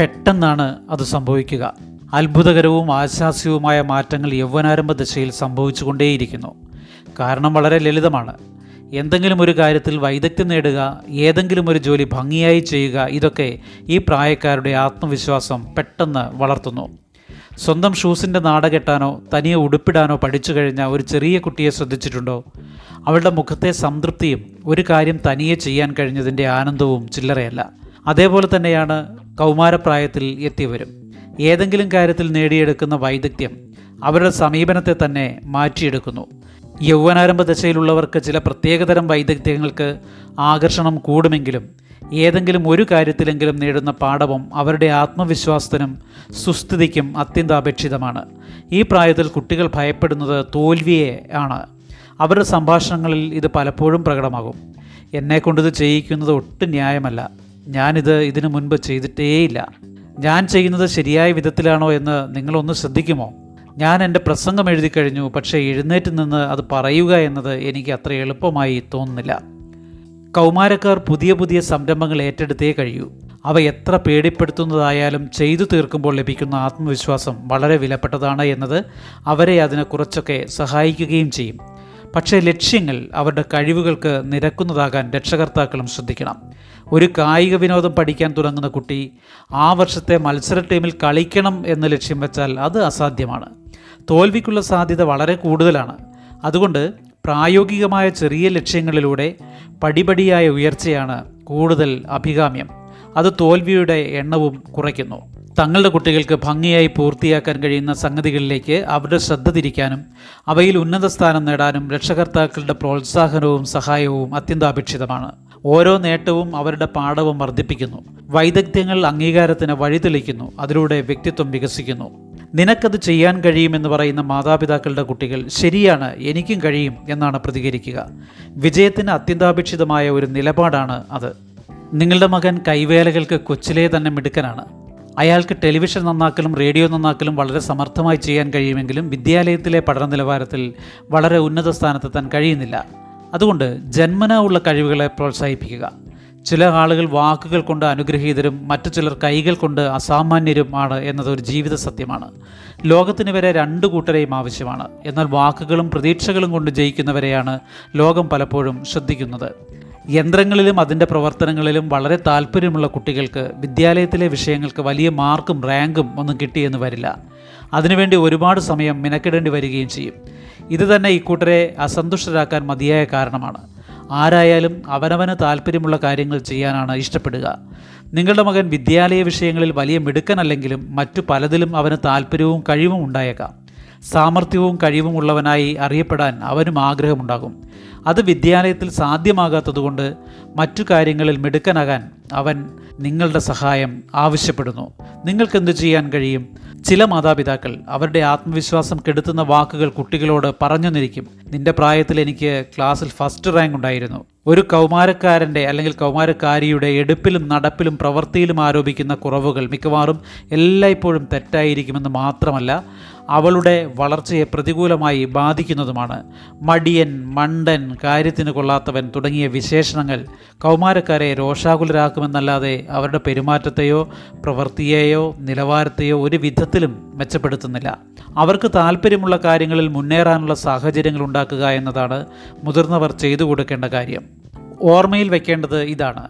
പെട്ടെന്നാണ് അത് സംഭവിക്കുക. അത്ഭുതകരവും ആശ്വാസ്യവുമായ മാറ്റങ്ങൾ യൗവനാരംഭ ദശയിൽ സംഭവിച്ചുകൊണ്ടേയിരിക്കുന്നു. കാരണം വളരെ ലളിതമാണ്. എന്തെങ്കിലും ഒരു കാര്യത്തിൽ വൈദഗ്ധ്യം നേടുക, ഏതെങ്കിലും ഒരു ജോലി ഭംഗിയായി ചെയ്യുക, ഇതൊക്കെ ഈ പ്രായക്കാരുടെ ആത്മവിശ്വാസം പെട്ടെന്ന് വളർത്തുന്നു. സ്വന്തം ഷൂസിൻ്റെ നാട കെട്ടാനോ തനിയെ ഉടുപ്പിടാനോ പഠിച്ചു കഴിഞ്ഞ ഒരു ചെറിയ കുട്ടിയെ ശ്രദ്ധിച്ചിട്ടുണ്ടോ? അവളുടെ മുഖത്തെ സംതൃപ്തിയും ഒരു കാര്യം തനിയെ ചെയ്യാൻ കഴിഞ്ഞതിൻ്റെ ആനന്ദവും ചില്ലറയല്ല. അതേപോലെ തന്നെയാണ് കൗമാരപ്രായത്തിൽ എത്തിയവരും. ഏതെങ്കിലും കാര്യത്തിൽ നേടിയെടുക്കുന്ന വൈദഗ്ധ്യം അവരുടെ സമീപനത്തെ തന്നെ മാറ്റിയെടുക്കുന്നു. യൗവനാരംഭ ദശയിലുള്ളവർക്ക് ചില പ്രത്യേകതരം വൈദഗ്ധ്യങ്ങൾക്ക് ആകർഷണം കൂടുമെങ്കിലും ഏതെങ്കിലും ഒരു കാര്യത്തിലെങ്കിലും നേടുന്ന പാഠവും അവരുടെ ആത്മവിശ്വാസത്തിനും സുസ്ഥിതിക്കും അത്യന്താപേക്ഷിതമാണ്. ഈ പ്രായത്തിൽ കുട്ടികൾ ഭയപ്പെടുന്നത് തോൽവിയെ ആണ്. അവരുടെ സംഭാഷണങ്ങളിൽ ഇത് പലപ്പോഴും പ്രകടമാകും. എന്നെക്കൊണ്ടിത് ചെയ്യിക്കുന്നത് ഒട്ടും ന്യായമല്ല, ഞാനിത് ഇതിനു മുൻപ് ചെയ്തിട്ടേയില്ല, ഞാൻ ചെയ്യുന്നത് ശരിയായ വിധത്തിലാണോ എന്ന് നിങ്ങളൊന്ന് ശ്രദ്ധിക്കുമോ, ഞാൻ എൻ്റെ പ്രസംഗം എഴുതി കഴിഞ്ഞു, പക്ഷേ എഴുന്നേറ്റ് നിന്ന് അത് പറയുക എന്നത് എനിക്ക് അത്ര എളുപ്പമായി തോന്നുന്നില്ല. കൗമാരക്കാർ പുതിയ പുതിയ സംരംഭങ്ങൾ ഏറ്റെടുത്തേ കഴിയൂ. അവ എത്ര പേടിപ്പെടുത്തുന്നതായാലും ചെയ്തു തീർക്കുമ്പോൾ ലഭിക്കുന്ന ആത്മവിശ്വാസം വളരെ വിലപ്പെട്ടതാണ് എന്നത് അവരെ അതിനെ കുറച്ചൊക്കെ സഹായിക്കുകയും ചെയ്യും. പക്ഷേ ലക്ഷ്യങ്ങൾ അവരുടെ കഴിവുകൾക്ക് നിരക്കുന്നതാകാൻ രക്ഷകർത്താക്കളും ശ്രദ്ധിക്കണം. ഒരു കായിക വിനോദം പഠിക്കാൻ തുടങ്ങുന്ന കുട്ടി ആ വർഷത്തെ മത്സര ടീമിൽ കളിക്കണം എന്ന് ലക്ഷ്യം വെച്ചാൽ അത് അസാധ്യമാണ്. തോൽവിക്കുള്ള സാധ്യത വളരെ കൂടുതലാണ്. അതുകൊണ്ട് പ്രായോഗികമായ ചെറിയ ലക്ഷ്യങ്ങളിലൂടെ പടിപടിയായ ഉയർച്ചയാണ് കൂടുതൽ അഭികാമ്യം. അത് തോൽവിയുടെ എണ്ണവും കുറയ്ക്കുന്നു. തങ്ങളുടെ കുട്ടികൾക്ക് ഭംഗിയായി പൂർത്തിയാക്കാൻ കഴിയുന്ന സംഗതികളിലേക്ക് അവരുടെ ശ്രദ്ധ തിരിക്കാനും അവയിൽ ഉന്നത സ്ഥാനം നേടാനും രക്ഷകർത്താക്കളുടെ പ്രോത്സാഹനവും സഹായവും അത്യന്താപേക്ഷിതമാണ്. ഓരോ നേട്ടവും അവരുടെ പാഠവും വർദ്ധിപ്പിക്കുന്നു. വൈദഗ്ധ്യങ്ങൾ അംഗീകാരത്തിന് വഴിതെളിക്കുന്നു. അതിലൂടെ വ്യക്തിത്വം വികസിക്കുന്നു. നിനക്കത് ചെയ്യാൻ കഴിയുമെന്ന് പറയുന്ന മാതാപിതാക്കളുടെ കുട്ടികൾ ശരിയാണ്, എനിക്കും കഴിയും എന്നാണ് പ്രതികരിക്കുക. വിജയത്തിന് അത്യന്താപേക്ഷിതമായ ഒരു നിലപാടാണ് അത്. നിങ്ങളുടെ മകൻ കൈവേലകൾക്ക് കൊച്ചിലേ തന്നെ മിടുക്കനാണ്. അയാൾക്ക് ടെലിവിഷൻ നന്നാക്കലും റേഡിയോ നന്നാക്കലും വളരെ സമർത്ഥമായി ചെയ്യാൻ കഴിയുമെങ്കിലും വിദ്യാലയത്തിലെ പഠന നിലവാരത്തിൽ വളരെ ഉന്നത സ്ഥാനത്തെത്താൻ കഴിയുന്നില്ല. അതുകൊണ്ട് ജന്മനാ ഉള്ള കഴിവുകളെ പ്രോത്സാഹിപ്പിക്കുക. ചില ആളുകൾ വാക്കുകൾ കൊണ്ട് അനുഗ്രഹീതരും മറ്റു ചിലർ കൈകൾ കൊണ്ട് അസാമാന്യരും ആണ് എന്നതൊരു ജീവിത സത്യമാണ്. ലോകത്തിന് വരെ രണ്ടു കൂട്ടരെയും ആവശ്യമാണ്. എന്നാൽ വാക്കുകളും പ്രതീക്ഷകളും കൊണ്ട് ജയിക്കുന്നവരെയാണ് ലോകം പലപ്പോഴും ശ്രദ്ധിക്കുന്നത്. യന്ത്രങ്ങളിലും അതിൻ്റെ പ്രവർത്തനങ്ങളിലും വളരെ താല്പര്യമുള്ള കുട്ടികൾക്ക് വിദ്യാലയത്തിലെ വിഷയങ്ങൾക്ക് വലിയ മാർക്കും റാങ്കും ഒന്നും കിട്ടിയെന്ന് വരില്ല. അതിനുവേണ്ടി ഒരുപാട് സമയം മിനക്കിടേണ്ടി വരികയും ചെയ്യും. ഇത് തന്നെ ഇക്കൂട്ടരെ അസന്തുഷ്ടരാക്കാൻ മതിയായ കാരണമാണ്. ആരായാലും അവനവന് താല്പര്യമുള്ള കാര്യങ്ങൾ ചെയ്യാനാണ് ഇഷ്ടപ്പെടുക. നിങ്ങളുടെ മകൻ വിദ്യാലയ വിഷയങ്ങളിൽ വലിയ മിടുക്കനല്ലെങ്കിലും മറ്റു പലതിലും അവന് താല്പര്യവും കഴിവും ഉണ്ടായേക്കാം. സാമർഥ്യവും കഴിവും ഉള്ളവനായി അറിയപ്പെടാൻ അവനും ആഗ്രഹമുണ്ടാകും. അത് വിദ്യാലയത്തിൽ സാധ്യമാകാത്തതുകൊണ്ട് മറ്റു കാര്യങ്ങളിൽ മിടുക്കനാകാൻ അവൻ നിങ്ങളുടെ സഹായം ആവശ്യപ്പെടുന്നു. നിങ്ങൾക്കെന്ത് ചെയ്യാൻ കഴിയും? ചില മാതാപിതാക്കൾ അവരുടെ ആത്മവിശ്വാസം കെടുത്തുന്ന വാക്കുകൾ കുട്ടികളോട് പറഞ്ഞു നിൽക്കും. നിന്റെ പ്രായത്തിൽ എനിക്ക് ക്ലാസ്സിൽ ഫസ്റ്റ് റാങ്ക് ഉണ്ടായിരുന്നു. ഒരു കൗമാരക്കാരൻ്റെ അല്ലെങ്കിൽ കൗമാരക്കാരിയുടെ എടുപ്പിലും നടപ്പിലും പ്രവൃത്തിയിലും ആരോപിക്കുന്ന കുറവുകൾ മിക്കവാറും എല്ലായ്പ്പോഴും തെറ്റായിരിക്കുമെന്ന് മാത്രമല്ല, അവളുടെ വളർച്ചയെ പ്രതികൂലമായി ബാധിക്കുന്നതുമാണ്. മടിയൻ, മണ്ടൻ, കാര്യത്തിന് കൊള്ളാത്തവൻ തുടങ്ങിയ വിശേഷണങ്ങൾ കൗമാരക്കാരെ രോഷാകുലരാക്കുമെന്നല്ലാതെ അവരുടെ പെരുമാറ്റത്തെയോ പ്രവൃത്തിയെയോ നിലവാരത്തെയോ ഒരു വിധത്തിലും മെച്ചപ്പെടുത്തുന്നില്ല. അവർക്ക് താല്പര്യമുള്ള കാര്യങ്ങളിൽ മുന്നേറാനുള്ള സാഹചര്യങ്ങൾ ഉണ്ടാക്കുക എന്നതാണ് മുതിർന്നവർ ചെയ്തു കൊടുക്കേണ്ട കാര്യം. ഓർമ്മയിൽ വയ്ക്കേണ്ടത് ഇതാണ്: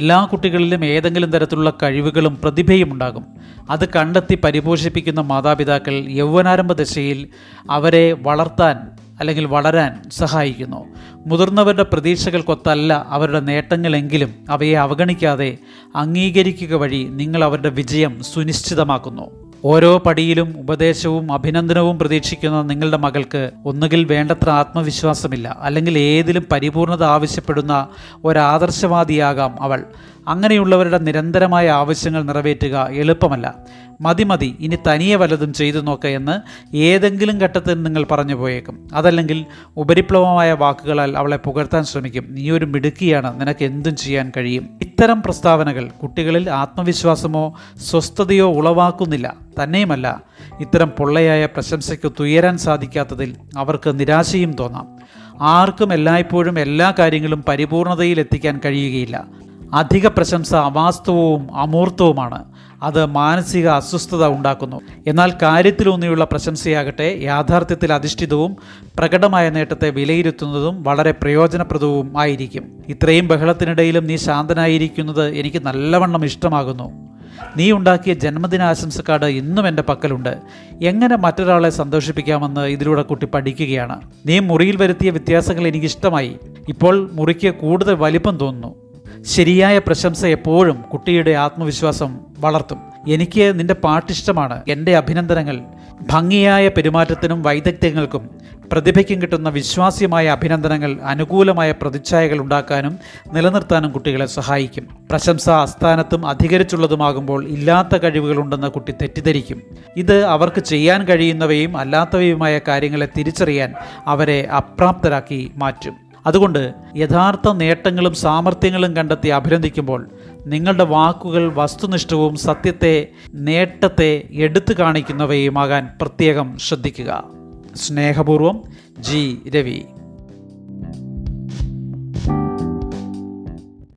എല്ലാ കുട്ടികളിലും ഏതെങ്കിലും തരത്തിലുള്ള കഴിവുകളും പ്രതിഭയും ഉണ്ടാകും. അത് കണ്ടെത്തി പരിപോഷിപ്പിക്കുന്ന മാതാപിതാക്കൾ യൗവനാരംഭ ദശയിൽ അവരെ വളർത്താൻ അല്ലെങ്കിൽ വളരാൻ സഹായിക്കുന്നു. മുതിർന്നവരുടെ പ്രതീക്ഷകൾക്കൊത്തല്ല അവരുടെ നേട്ടങ്ങളെങ്കിലും അവയെ അവഗണിക്കാതെ അംഗീകരിക്കുക വഴി നിങ്ങൾ അവരുടെ വിജയം സുനിശ്ചിതമാക്കുന്നു. ഓരോ പടിയിലും ഉപദേശവും അഭിനന്ദനവും പ്രതീക്ഷിക്കുന്ന നിങ്ങളുടെ മകൾക്ക് ഒന്നുകിൽ വേണ്ടത്ര ആത്മവിശ്വാസമില്ല, അല്ലെങ്കിൽ ഏതിലും പരിപൂർണത ആവശ്യപ്പെടുന്ന ഒരാദർശവാദിയാകാം അവൾ. അങ്ങനെയുള്ളവരുടെ നിരന്തരമായ ആവശ്യങ്ങൾ നിറവേറ്റുക എളുപ്പമല്ല. മതി, ഇനി തനിയെ വല്ലതും ചെയ്തു നോക്കുക എന്ന് ഏതെങ്കിലും ഘട്ടത്തിൽ നിങ്ങൾ പറഞ്ഞു പോയേക്കും. അതല്ലെങ്കിൽ ഉപരിപ്ലവമായ വാക്കുകളാൽ അവളെ പുകഴ്ത്താൻ ശ്രമിക്കും. നീ ഒരു മിടുക്കിയാണ്, നിനക്ക് എന്തും ചെയ്യാൻ കഴിയും. ഇത്തരം പ്രസ്താവനകൾ കുട്ടികളിൽ ആത്മവിശ്വാസമോ സ്വസ്ഥതയോ ഉളവാക്കുന്നില്ല. തന്നെയുമല്ല, ഇത്തരം പൊള്ളയായ പ്രശംസയ്ക്ക് തുയരാൻ സാധിക്കാത്തതിൽ അവർക്ക് നിരാശയും തോന്നാം. ആർക്കും എല്ലായ്പ്പോഴും എല്ലാ കാര്യങ്ങളും പരിപൂർണതയിൽ എത്തിക്കാൻ കഴിയുകയില്ല. അധിക പ്രശംസ അവാസ്തവവും അമൂർത്തവുമാണ്. അത് മാനസിക അസ്വസ്ഥത ഉണ്ടാക്കുന്നു. എന്നാൽ കാര്യത്തിലൂന്നിയുള്ള പ്രശംസയാകട്ടെ യാഥാർത്ഥ്യത്തിൽ അധിഷ്ഠിതവും പ്രകടമായ നേട്ടത്തെ വിലയിരുത്തുന്നതും വളരെ പ്രയോജനപ്രദവും ആയിരിക്കും. ഇത്രയും ബഹളത്തിനിടയിലും നീ ശാന്തനായിരിക്കുന്നത് എനിക്ക് നല്ലവണ്ണം ഇഷ്ടമാകുന്നു. നീ ഉണ്ടാക്കിയ ജന്മദിനാശംസ കാർഡ് ഇന്നും എൻ്റെ പക്കലുണ്ട്. എങ്ങനെ മറ്റൊരാളെ സന്തോഷിപ്പിക്കാമെന്ന് ഇതിലൂടെ കുട്ടി പഠിക്കുകയാണ്. നീ മുറിയിൽ വരുത്തിയ വ്യത്യാസങ്ങൾ എനിക്കിഷ്ടമായി. ഇപ്പോൾ മുറിക്ക് കൂടുതൽ വലിപ്പം തോന്നുന്നു. ശരിയായ പ്രശംസ എപ്പോഴും കുട്ടിയുടെ ആത്മവിശ്വാസം വളർത്തും. എനിക്ക് നിന്റെ പാട്ടിഷ്ടമാണ്. എൻ്റെ അഭിനന്ദനങ്ങൾ. ഭംഗിയായ പെരുമാറ്റത്തിനും വൈദഗ്ധ്യങ്ങൾക്കും പ്രതിഭയ്ക്കും കിട്ടുന്ന വിശ്വാസ്യമായ അഭിനന്ദനങ്ങൾ അനുകൂലമായ പ്രതിച്ഛായകൾ ഉണ്ടാക്കാനും നിലനിർത്താനും കുട്ടികളെ സഹായിക്കും. പ്രശംസ അസ്ഥാനത്തും അധികരിച്ചുള്ളതുമാകുമ്പോൾ ഇല്ലാത്ത കഴിവുകളുണ്ടെന്ന കുട്ടി തെറ്റിദ്ധരിക്കും. ഇത് അവർക്ക് ചെയ്യാൻ കഴിയുന്നവയും അല്ലാത്തവയുമായ കാര്യങ്ങളെ തിരിച്ചറിയാൻ അവരെ അപ്രാപ്തരാക്കി മാറ്റും. അതുകൊണ്ട് യഥാർത്ഥ നേട്ടങ്ങളും സാമർത്ഥ്യങ്ങളും കണ്ടെത്തി അഭിനന്ദിക്കുമ്പോൾ നിങ്ങളുടെ വാക്കുകൾ വസ്തുനിഷ്ഠവും സത്യത്തെ നേട്ടത്തെ എടുത്തു കാണിക്കുന്നവയുമാകാൻ പ്രത്യേകം ശ്രദ്ധിക്കുക. സ്നേഹപൂർവം, ജി രവി.